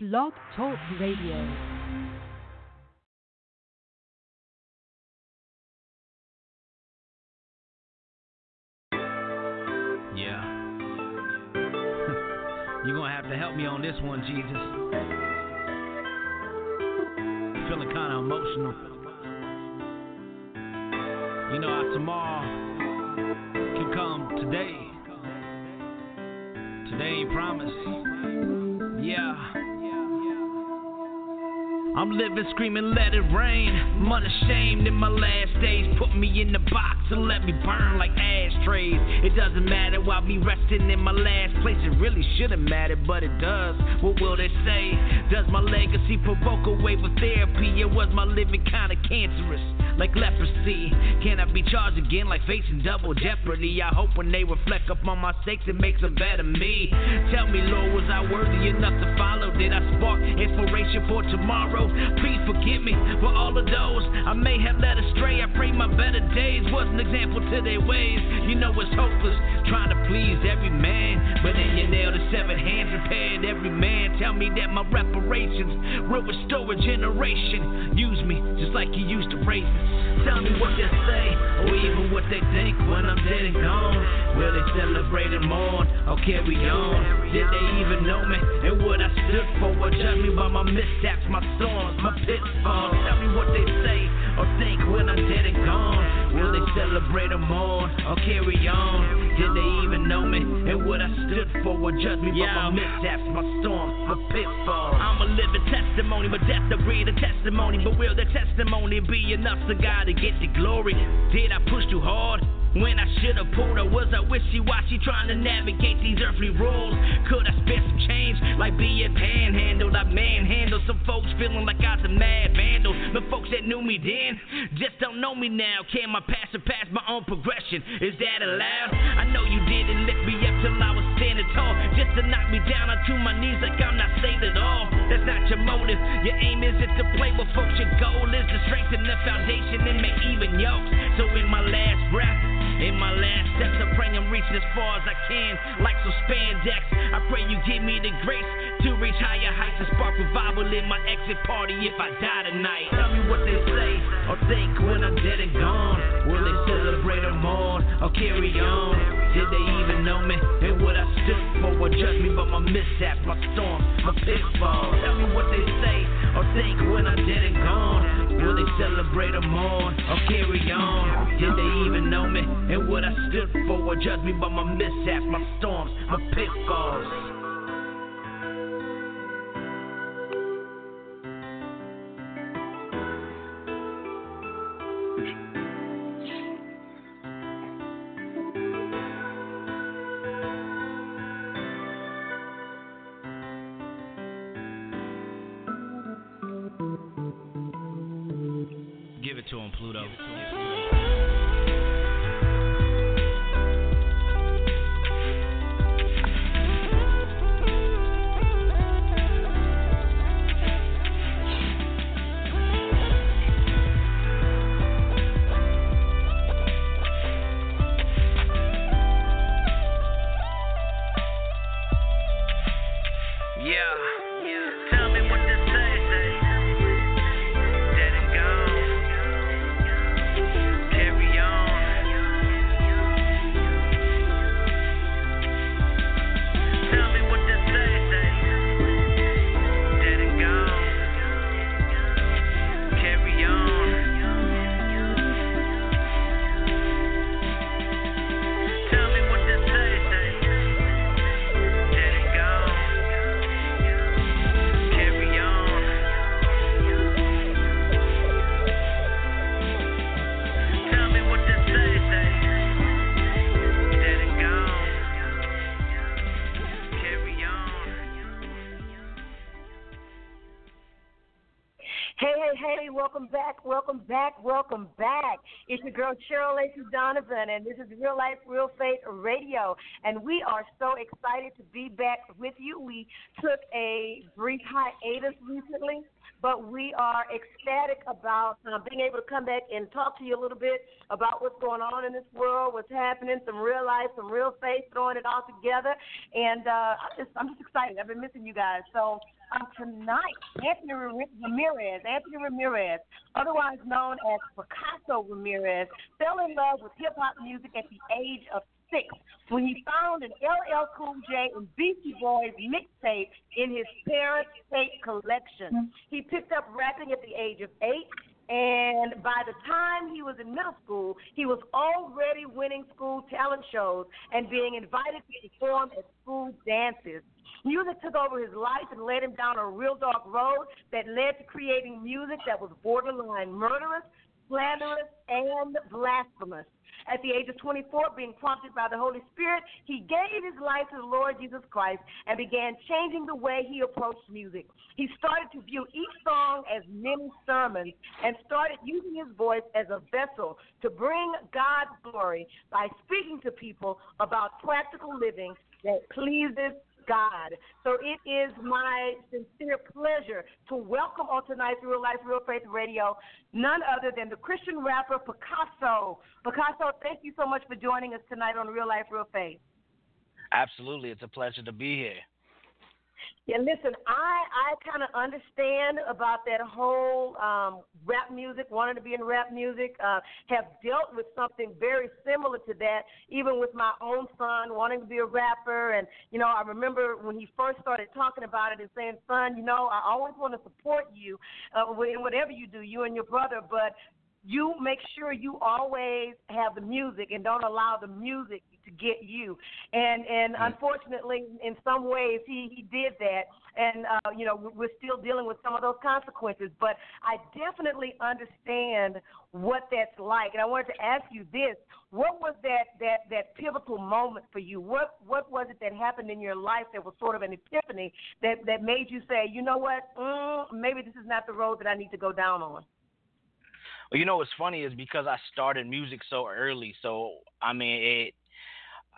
Blog Talk Radio. You're going to have to help me on this one, Jesus. I'm feeling kind of emotional. You know, our tomorrow can come today. Today ain't promised. Yeah. I'm living, screaming, let it rain. I'm unashamed in my last days. Put me in the box and let me burn like ashtrays. It doesn't matter why me resting in my last place. It really shouldn't matter, but it does. What will they say? Does my legacy provoke a wave of therapy? Or was my living kind of cancerous, like leprosy? Can I be charged again like facing double jeopardy? I hope when they reflect upon my mistakes it makes a better me. Tell me, Lord, was I worthy enough to follow? Did I spark inspiration for tomorrow? Please forgive me for all of those I may have led astray. I pray my better days was an example to their ways. You know it's hopeless trying to please every man, but then you nail the seven hands repaired every man. Tell me that my reparations will restore a generation. Use me just like you used to raise me. Tell me what they say, or even what they think when I'm dead and gone. Will they celebrate and mourn, or carry on? Did they even know me and what I stood for? Or judge me by my mishaps, my storms, my pitfalls? Tell me what they say or think when I'm dead and gone. Will they celebrate or mourn or carry on? Did they even know me and what I stood for? Or judge me by my mishaps, my storms, my pitfalls? I'm a living testimony, but death to breathe a testimony. But will the testimony be enough to God to get the glory? Did I push too hard when I should have pulled? Or was I wishy-washy trying to navigate these earthly rules? Could I spend some change like being panhandled? I manhandled some folks feeling like I was a mad vandal. The folks that knew me then just don't know me now. Can my past surpass my own progression? Is that allowed? I know you didn't lift me up till I was standing tall, just to knock me down onto my knees like I'm not saved at all. That's not your motive. Your aim isn't to play with folks. Your goal is to strengthen the foundation and make even yokes. So in my last breath, in my last steps, I pray I'm reaching as far as I can, like some spandex. I pray you give me the grace to reach higher heights and spark revival in my exit party if I die tonight. Tell me what they say or think when I'm dead and gone. Will they celebrate or mourn or carry on? Did they even know me and what I stood for? Or judge me by my mishaps, my storms, my pitfalls? Tell me what they say or think when I'm dead and gone. Will they celebrate or mourn or carry on? Did they even know me and what I stood for? Or judge me by my mishaps, my storms, my pitfalls? Welcome back. It's your girl Cheryl Lacey Donovan, and this is Real Life, Real Faith Radio, and we are so excited to be back with you. We took a brief hiatus recently, but we are ecstatic about being able to come back and talk to you a little bit about what's going on in this world, what's happening, some real life, some real faith, throwing it all together. And I'm just excited. I've been missing you guys. So tonight, Anthony Ramirez, otherwise known as Picasso Ramirez, fell in love with hip-hop music at the age of 6 when he found an LL Cool J and Beastie Boys mixtape in his parents' tape collection. He picked up rapping at the age of 8, and by the time he was in middle school, he was already winning school talent shows and being invited to perform at school dances. Music took over his life and led him down a real dark road that led to creating music that was borderline murderous, slanderous, and blasphemous. At the age of 24, being prompted by the Holy Spirit, he gave his life to the Lord Jesus Christ and began changing the way he approached music. He started to view each song as mini sermons and started using his voice as a vessel to bring God's glory by speaking to people about practical living that pleases God. So it is my sincere pleasure to welcome on tonight's Real Life, Real Faith Radio, none other than the Christian rapper Picasso. Picasso, thank you so much for joining us tonight on Real Life, Real Faith. Absolutely. It's a pleasure to be here. Yeah, listen, I kind of understand about that whole rap music, wanting to be in rap music, have dealt with something very similar to that, even with my own son wanting to be a rapper. And, you know, I remember when he first started talking about it and saying, son, you know, I always want to support you in whatever you do, you and your brother, but you make sure you always have the music and don't allow the music to get you. And unfortunately, in some ways, he did that. And, you know, we're still dealing with some of those consequences. But I definitely understand what that's like. And I wanted to ask you this. What was that pivotal moment for you? What was it that happened in your life that was sort of an epiphany that made you say, you know what, maybe this is not the road that I need to go down on? You know what's funny is because I started music so early, so I mean,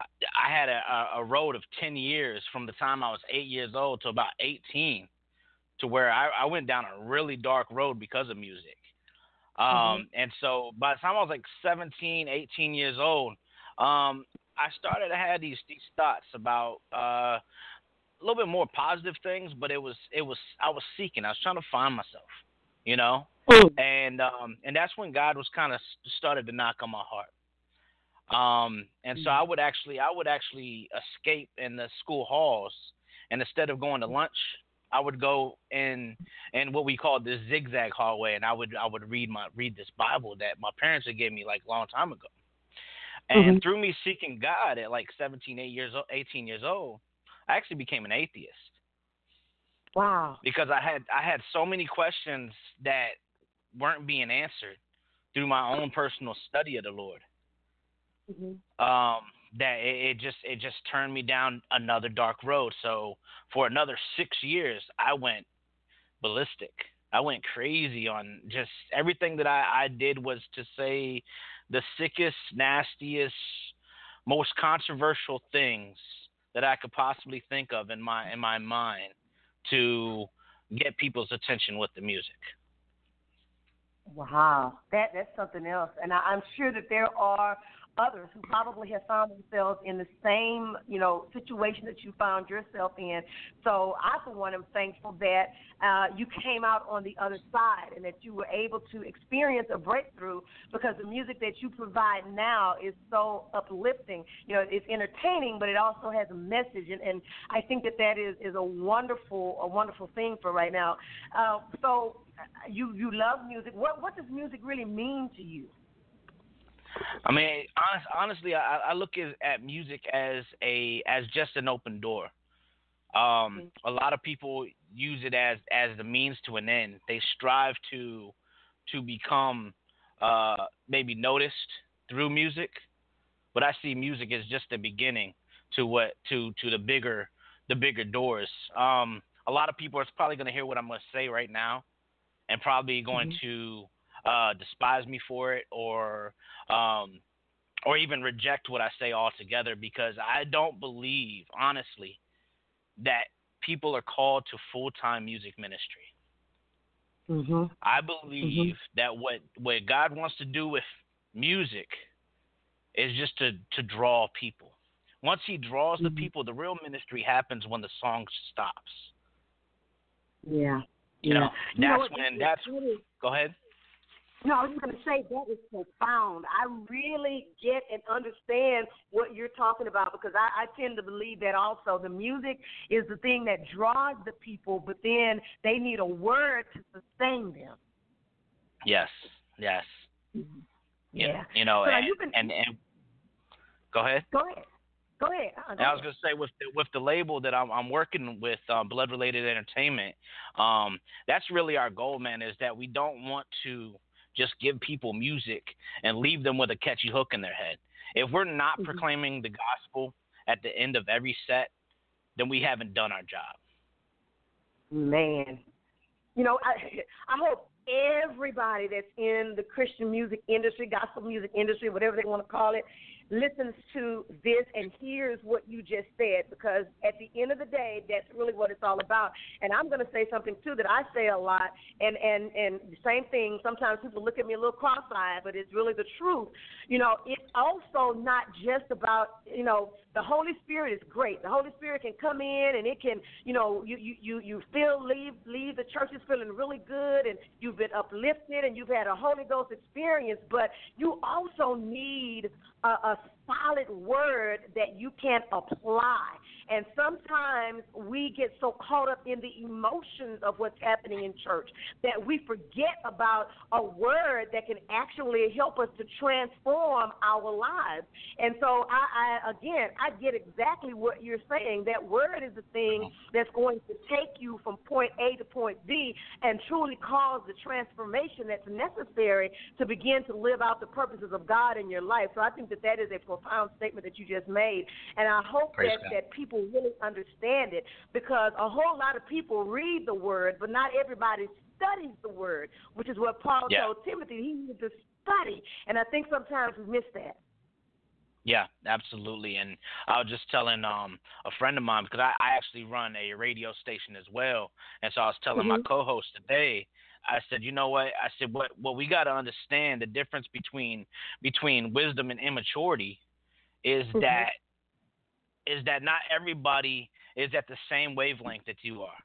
I had a road of 10 years from the time I was 8 years old to about 18, to where I went down a really dark road because of music. And so by the time I was like 17, 18 years old, I had these thoughts about a little bit more positive things, but I was seeking, I was trying to find myself, you know. And that's when God was kind of started to knock on my heart. And so I would actually escape in the school halls, and instead of going to lunch, I would go in what we call the zigzag hallway, and I would read this Bible that my parents had given me like a long time ago. And through me seeking God at like 18 years old, I actually became an atheist. Wow. Because I had so many questions that weren't being answered through my own personal study of the Lord, that it just turned me down another dark road. So for another 6 years, I went ballistic. I went crazy on just everything that I did was to say the sickest, nastiest, most controversial things that I could possibly think of in my mind to get people's attention with the music. Wow, that's something else. And I'm sure that there are others who probably have found themselves in the same, you know, situation that you found yourself in. So I, for one, am thankful that you came out on the other side and that you were able to experience a breakthrough, because the music that you provide now is so uplifting. You know, it's entertaining, but it also has a message, and I think that is a wonderful thing for right now. So you love music. What does music really mean to you? I mean, honestly, I look at music as just an open door. A lot of people use it as the means to an end. They strive to become maybe noticed through music, but I see music as just the beginning to the bigger doors. A lot of people are probably going to hear what I'm going to say right now, and probably going to despise me for it, or even reject what I say altogether, because I don't believe, honestly, that people are called to full-time music ministry. Mm-hmm. I believe that what God wants to do with music is just to draw people. Once he draws the people, the real ministry happens when the song stops. Yeah. You know, go ahead. No, I was going to say that is profound. I really get and understand what you're talking about because I tend to believe that also. The music is the thing that draws the people, but then they need a word to sustain them. Yes. Mm-hmm. Yeah. You know, so and Go ahead. I was going to say with the label that I'm working with, Blood Related Entertainment, that's really our goal, man, is that we don't want to just give people music and leave them with a catchy hook in their head. If we're not proclaiming the gospel at the end of every set, then we haven't done our job. Man. You know, I hope everybody that's in the Christian music industry, gospel music industry, whatever they want to call it, listens to this and hears what you just said, because at the end of the day, that's really what it's all about. And I'm going to say something, too, that I say a lot, and the same thing. Sometimes people look at me a little cross-eyed, but it's really the truth. You know, it's also not just about, you know, the Holy Spirit is great. The Holy Spirit can come in and it can, you know, you feel leave the church is feeling really good and you've been uplifted and you've had a Holy Ghost experience, but you also need a solid word that you can apply. And sometimes we get so caught up in the emotions of what's happening in church that we forget about a word that can actually help us to transform our lives. And so, I get exactly what you're saying. That word is the thing that's going to take you from point A to point B and truly cause the transformation that's necessary to begin to live out the purposes of God in your life. So I think that is a profound statement that you just made, and I hope that people really understand it, because a whole lot of people read the word, but not everybody studies the word, which is what Paul told Timothy. He needed to study, and I think sometimes we miss that. Yeah, absolutely. And I was just telling a friend of mine, because I actually run a radio station as well, and so I was telling my co-host today, I said, you know what? I said, what we got to understand, the difference between wisdom and immaturity is that not everybody is at the same wavelength that you are.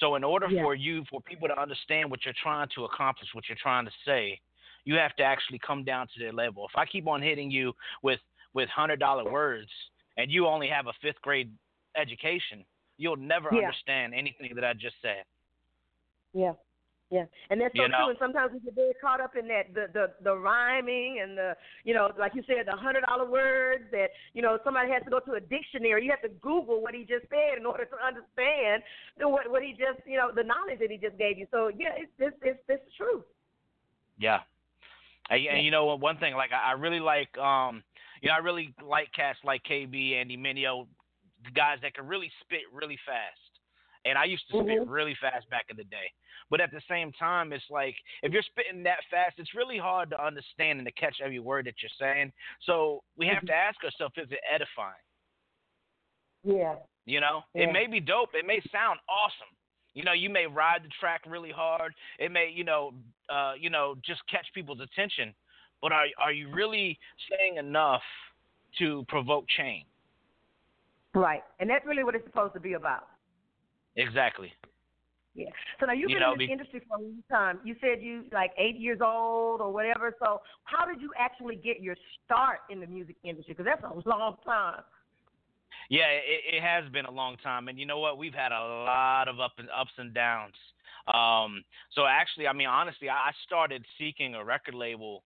So in order for people to understand what you're trying to accomplish, what you're trying to say, you have to actually come down to their level. If I keep on hitting you with $100 words and you only have a fifth grade education, you'll never understand anything that I just said. Yeah. Yeah, and that's so true, and sometimes we get very caught up in that, the rhyming and the, you know, like you said, the $100 words that, you know, somebody has to go to a dictionary. You have to Google what he just said in order to understand what he just, you know, the knowledge that he just gave you. So, yeah, it's true. Yeah. And, you know, one thing, like, I really like, casts like KB, Andy Mineo, guys that can really spit really fast. And I used to spit really fast back in the day. But at the same time, it's like if you're spitting that fast, it's really hard to understand and to catch every word that you're saying. So we have to ask ourselves, is it edifying? Yeah. You know, it may be dope. It may sound awesome. You know, you may ride the track really hard. It may, just catch people's attention. But are you really saying enough to provoke change? Right. And that's really what it's supposed to be about. Exactly. Yeah. So now you've been in this industry for a long time. You said you like 8 years old or whatever. So how did you actually get your start in the music industry? Because that's a long time. Yeah, it has been a long time. And you know what? We've had a lot of ups and downs. So actually, I mean, honestly, I started seeking a record label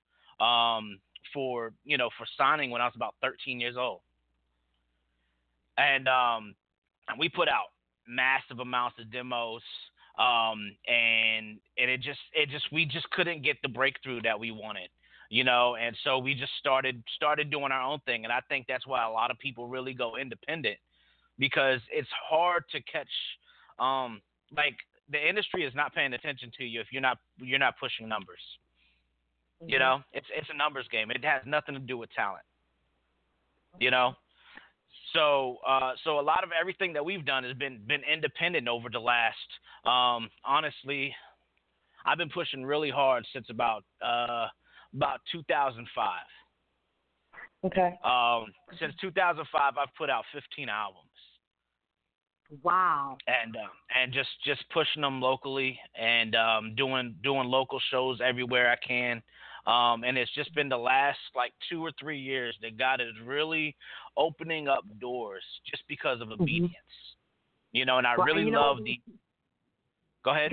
for signing when I was about 13 years old. And we put out massive amounts of demos, and it just we just couldn't get the breakthrough that we wanted, you know. And so we just started doing our own thing, and I think that's why a lot of people really go independent, because it's hard to catch. Like the industry is not paying attention to you if you're not pushing numbers. Mm-hmm. You know, it's a numbers game. It has nothing to do with talent. You know. So a lot of everything that we've done has been independent over the last, honestly, I've been pushing really hard since about 2005. Okay. Since 2005, I've put out 15 albums. Wow. And just pushing them locally and doing local shows everywhere I can. And it's just been the last like 2 or 3 years that God is really opening up doors just because of obedience. Mm-hmm. You know, and I really love the – Go ahead.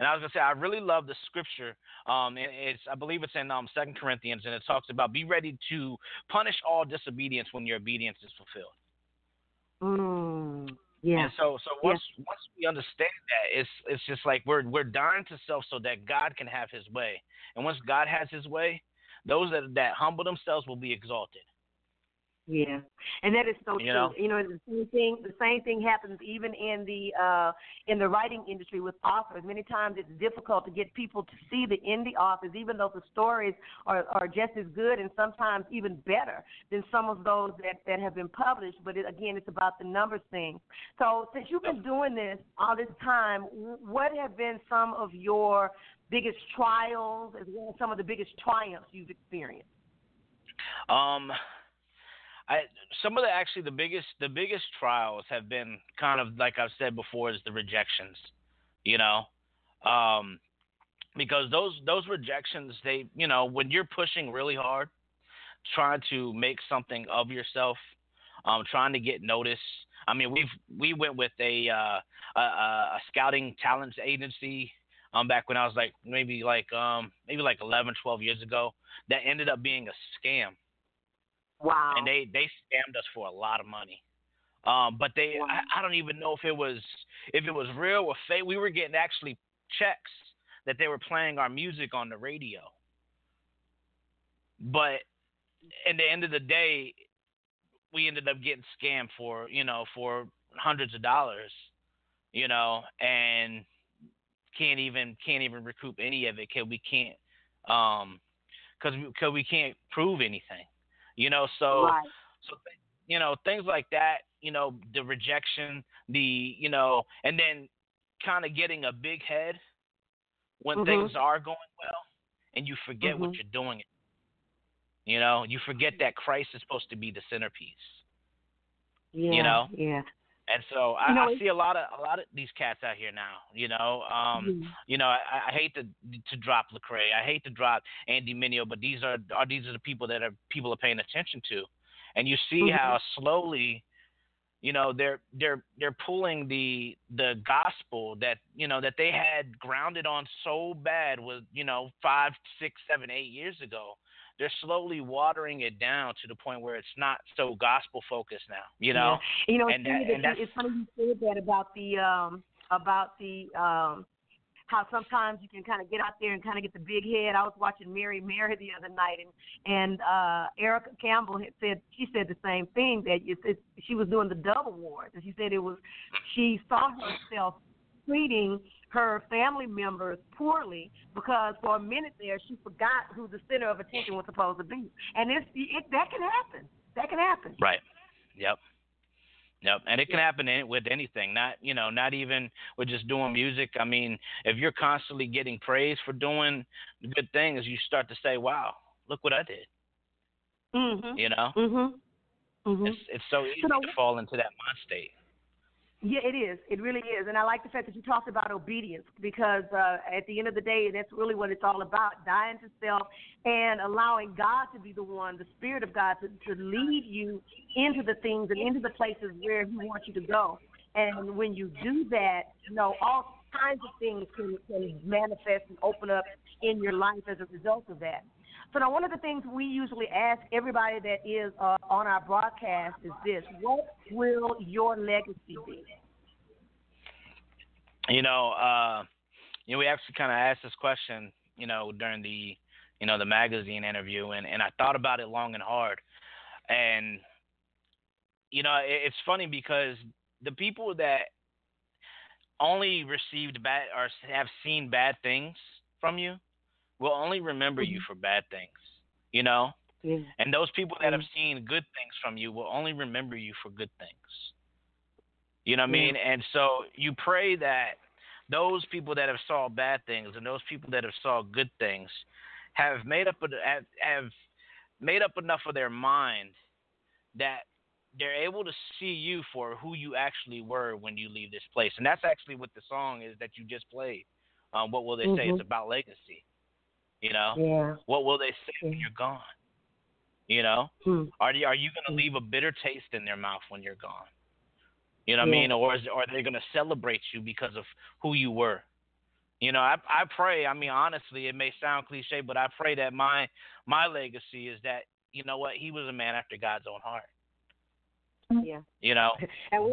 And I was going to say, I really love the scripture. I believe it's in 2 Corinthians, and it talks about be ready to punish all disobedience when your obedience is fulfilled. Yeah. And so once we understand that, it's just like we're dying to self so that God can have his way. And once God has his way, those that humble themselves will be exalted. Yeah. And that is so true. The same thing happens even in the writing industry with authors. Many times it's difficult to get people to see the indie authors, even though the stories are just as good and sometimes even better than some of those that have been published. But it's about the numbers thing. So since you've been doing this all this time, what have been some of your biggest trials as well as some of the biggest triumphs you've experienced? The biggest trials have been kind of, like I've said before, is the rejections, because those rejections, they, when you're pushing really hard, trying to make something of yourself, trying to get noticed. I mean, we went with a scouting talent agency, back when I was maybe 11, 12 years ago, that ended up being a scam. Wow. And they scammed us for a lot of money. But they wow. I don't even know if it was real or fake. We were getting actually checks that they were playing our music on the radio. But at the end of the day, we ended up getting scammed for hundreds of dollars, and can't even recoup any of it because we can't prove anything. So things like that, the rejection, and then kind of getting a big head when mm-hmm. things are going well and you forget mm-hmm. what you're doing. You forget that Christ is supposed to be the centerpiece. Yeah, yeah. And so I see a lot of these cats out here now, mm-hmm. I hate to drop Lecrae. I hate to drop Andy Mineo, but these are the people that people are paying attention to. And you see mm-hmm. how slowly, they're pulling the gospel that, that they had grounded on so bad was, 5, 6, 7, 8 years ago. They're slowly watering it down to the point where it's not so gospel focused now, Yeah. It's funny you said that about how sometimes you can kind of get out there and kind of get the big head. I was watching Mary Mary the other night, and Erica Campbell she said the same thing, that she was doing the Dove Awards, and she said she saw herself treating her family members poorly because for a minute there she forgot who the center of attention was supposed to be, and that can happen. That can happen. Right. Yep. And it can happen with anything. Not even with just doing music. I mean, if you're constantly getting praise for doing good things, you start to say, "Wow, look what I did." Mm-hmm. Mm-hmm. Mm-hmm. It's so easy to fall into that mind state. Yeah, it is. It really is. And I like the fact that you talked about obedience because at the end of the day, that's really what it's all about, dying to self and allowing God to be the one, the Spirit of God, to lead you into the things and into the places where he wants you to go. And when you do that, all kinds of things can manifest and open up in your life as a result of that. So now one of the things we usually ask everybody that is on our broadcast is this: what will your legacy be? We actually kind of asked this question, during the, the magazine interview, and I thought about it long and hard. And, it's funny because the people that only received bad or have seen bad things from you will only remember you for bad things, Yeah. And those people that have seen good things from you will only remember you for good things. You know what I mean? And so you pray that those people that have saw bad things and those people that have saw good things have made up enough of their mind that they're able to see you for who you actually were when you leave this place. And that's actually what the song is that you just played. What will they say? It's about legacy. You know? Yeah. What will they say when you're gone? You know? Are you going to leave a bitter taste in their mouth when you're gone? You know what I mean? Or are they going to celebrate you because of who you were? You know, I pray, I mean, honestly, it may sound cliche, but I pray that my legacy is that, you know what, he was a man after God's own heart. Yeah. You know, and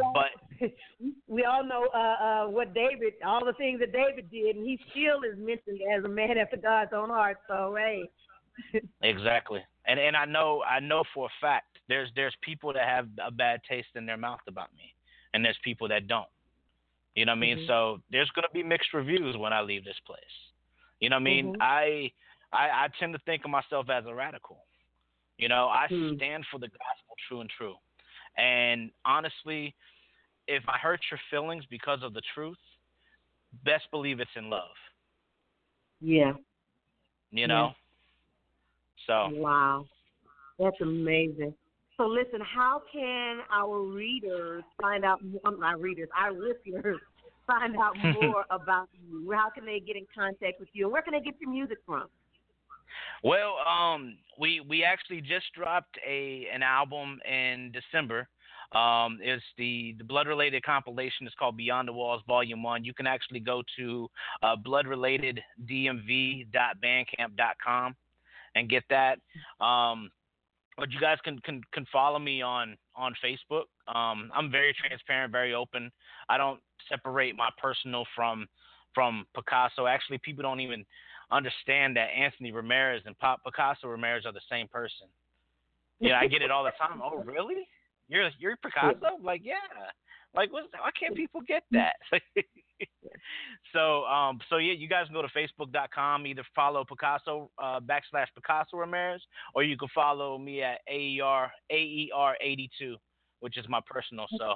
we all know what David, all the things that David did, and he still is mentioned as a man after God's own heart. So, hey. Exactly. And I know for a fact there's people that have a bad taste in their mouth about me, and there's people that don't. You know what I mean? Mm-hmm. So there's going to be mixed reviews when I leave this place. You know what I mean? Mm-hmm. I tend to think of myself as a radical. You know, I stand for the gospel true and true. And honestly, if I hurt your feelings because of the truth, best believe it's in love. Yeah. You know? Yeah. So. Wow. That's amazing. So listen, how can our listeners find out more about you? How can they get in contact with you? And where can they get your music from? Well, we actually just dropped an album in December. It's the Blood Related compilation. It's called Beyond the Walls Volume One. You can actually go to bloodrelateddmv.bandcamp.com and get that. But you guys can follow me on Facebook. I'm very transparent, very open. I don't separate my personal from Picasso. Actually, people don't even understand that Anthony Ramirez and Picasso Ramirez are the same person. Yeah, you know, I get it all the time. Oh, really? You're Picasso? Like, yeah. Like, why can't people get that? So yeah, you guys can go to Facebook.com. Either follow Picasso / Picasso Ramirez, or you can follow me at AER82, which is my personal. So.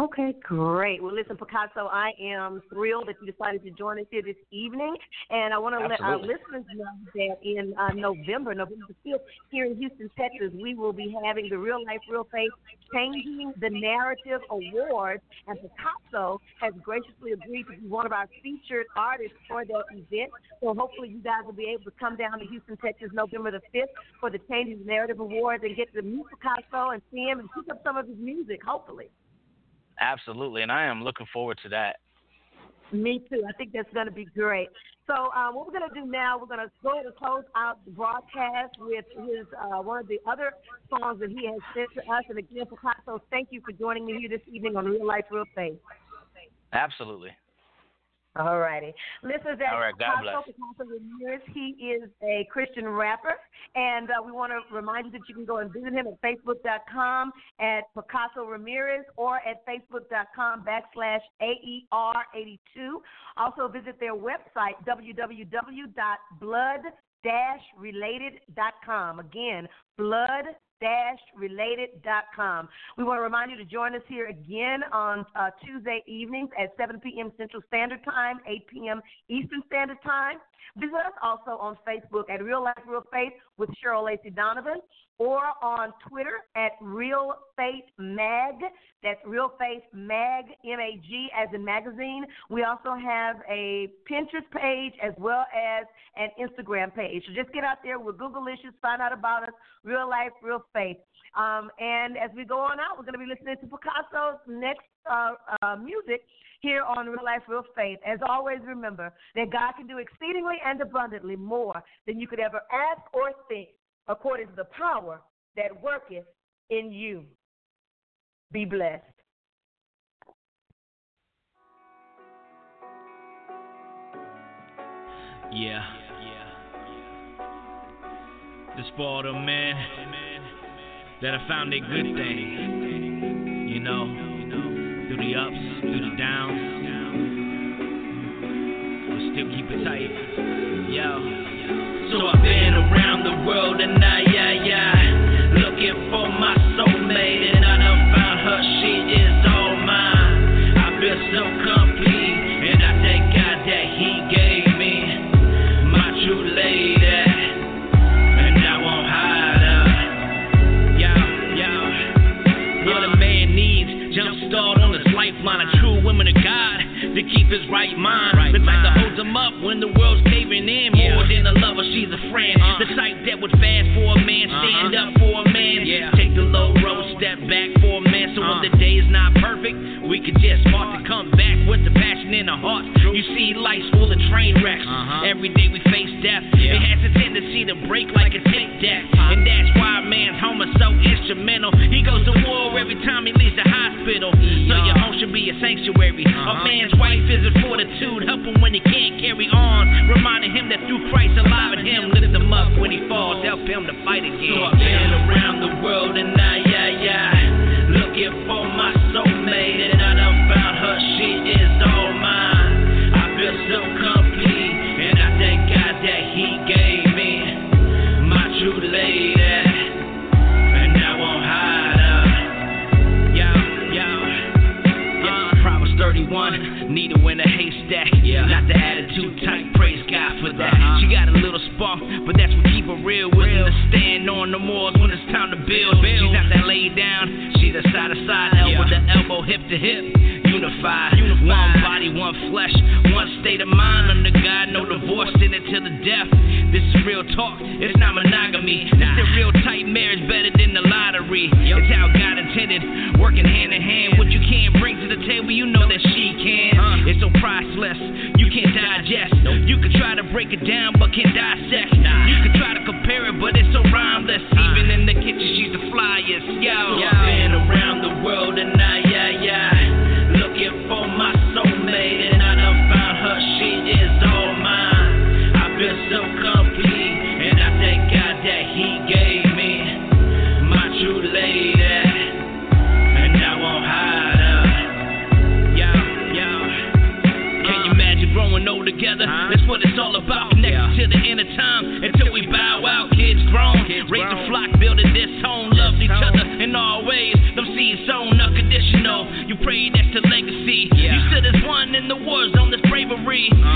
Okay, great. Well, listen, Picasso, I am thrilled that you decided to join us here this evening, and I want to let our listeners know that in November 5th, here in Houston, Texas, we will be having the Real Life, Real Faith Changing the Narrative Awards, and Picasso has graciously agreed to be one of our featured artists for that event, so hopefully you guys will be able to come down to Houston, Texas, November the 5th for the Changing the Narrative Awards and get to meet Picasso and see him and pick up some of his music, hopefully. Absolutely, and I am looking forward to that. Me too. I think that's going to be great. So what we're going to do now, we're going to go ahead and close out the broadcast with his one of the other songs that he has sent to us. And again, Picasso, thank you for joining me here this evening on Real Life, Real Faith. Absolutely. All righty. Listen, that Picasso Ramirez, he is a Christian rapper, and we want to remind you that you can go and visit him at Facebook.com at Picasso Ramirez or at Facebook.com / AER82. Also visit their website, www.blood-related.com. Again, blood-related.com. We want to remind you to join us here again on Tuesday evenings at 7 p.m. Central Standard Time, 8 p.m. Eastern Standard Time. Visit us also on Facebook at Real Life Real Faith with Cheryl Lacey Donovan, or on Twitter at Real Faith Mag. That's Real Faith Mag, M-A-G, as in magazine. We also have a Pinterest page as well as an Instagram page. So just get out there. We'll Google-licious, find out about us, Real Life Real Faith. And as we go on out, we're going to be listening to Picasso's next music here on Real Life, Real Faith. As always, remember that God can do exceedingly and abundantly more than you could ever ask or think, according to the power that worketh in you. Be blessed. Yeah. This for the men that have found a good thing, you know, through the ups, through the downs, we'll still keep it tight. Yo. So I've been around the world and I looking for my soulmate, and I done found her, she is all mine. I've been so complete. mine. Right, the type that holds them up when the world's caving in. More than a lover, she's a friend. The type that would fast for a man, stand up for a man. Take the low road, step back for a man. So if the day is not perfect, we could just start to come back with the passion in our hearts. You see, life's full of train wrecks. Every day we face death. It has a tendency to break like a Tic Tac. And that's why a man's home is so instrumental. He goes to war every time he leaves the hospital. So your home should be a sanctuary. A man's wife is a fortitude, help him when he can't carry on, reminding him that through Christ alive in him, lift him up when he falls, help him to fight again. So I've been around the world and I looking for my soulmate, and I done found her, she is all mine. I feel so complete, and I thank God that he gave me my true lady, and I won't hide her. Proverbs 31, needle in a haystack, not the attitude type, praise God for that. She got a little spark, but that's what keep her real, willing to stand on the morals when it's time to build. She's not that laid down. The side to side, elbow to elbow, hip to hip, unified. One body, one flesh, one state of mind. Under God, no divorce, in it to the death. This is real talk, it's not monogamy. It's a real tight marriage, better than the lottery. It's how God intended, working hand in hand. What you can't bring to the table, you know that she can. It's so priceless, you can't digest. You can try to break it down, but can't dissect. You can try to compare it, but it's so rhymeless. Even in the kitchen, she's the flyest. I've been around the world and looking for my soulmate, and I done found her, she is all mine. I feel so complete, and I thank God that he gave me my true lady, and I won't hide her. Can you imagine growing old together? That's what it's all about, connected to the end of time, until we bow out, kids grown, raise the flock, building this home, love each other in all ways. Them seeds sown unconditional. You pray that's the legacy. You said there's one in the woods on this bravery.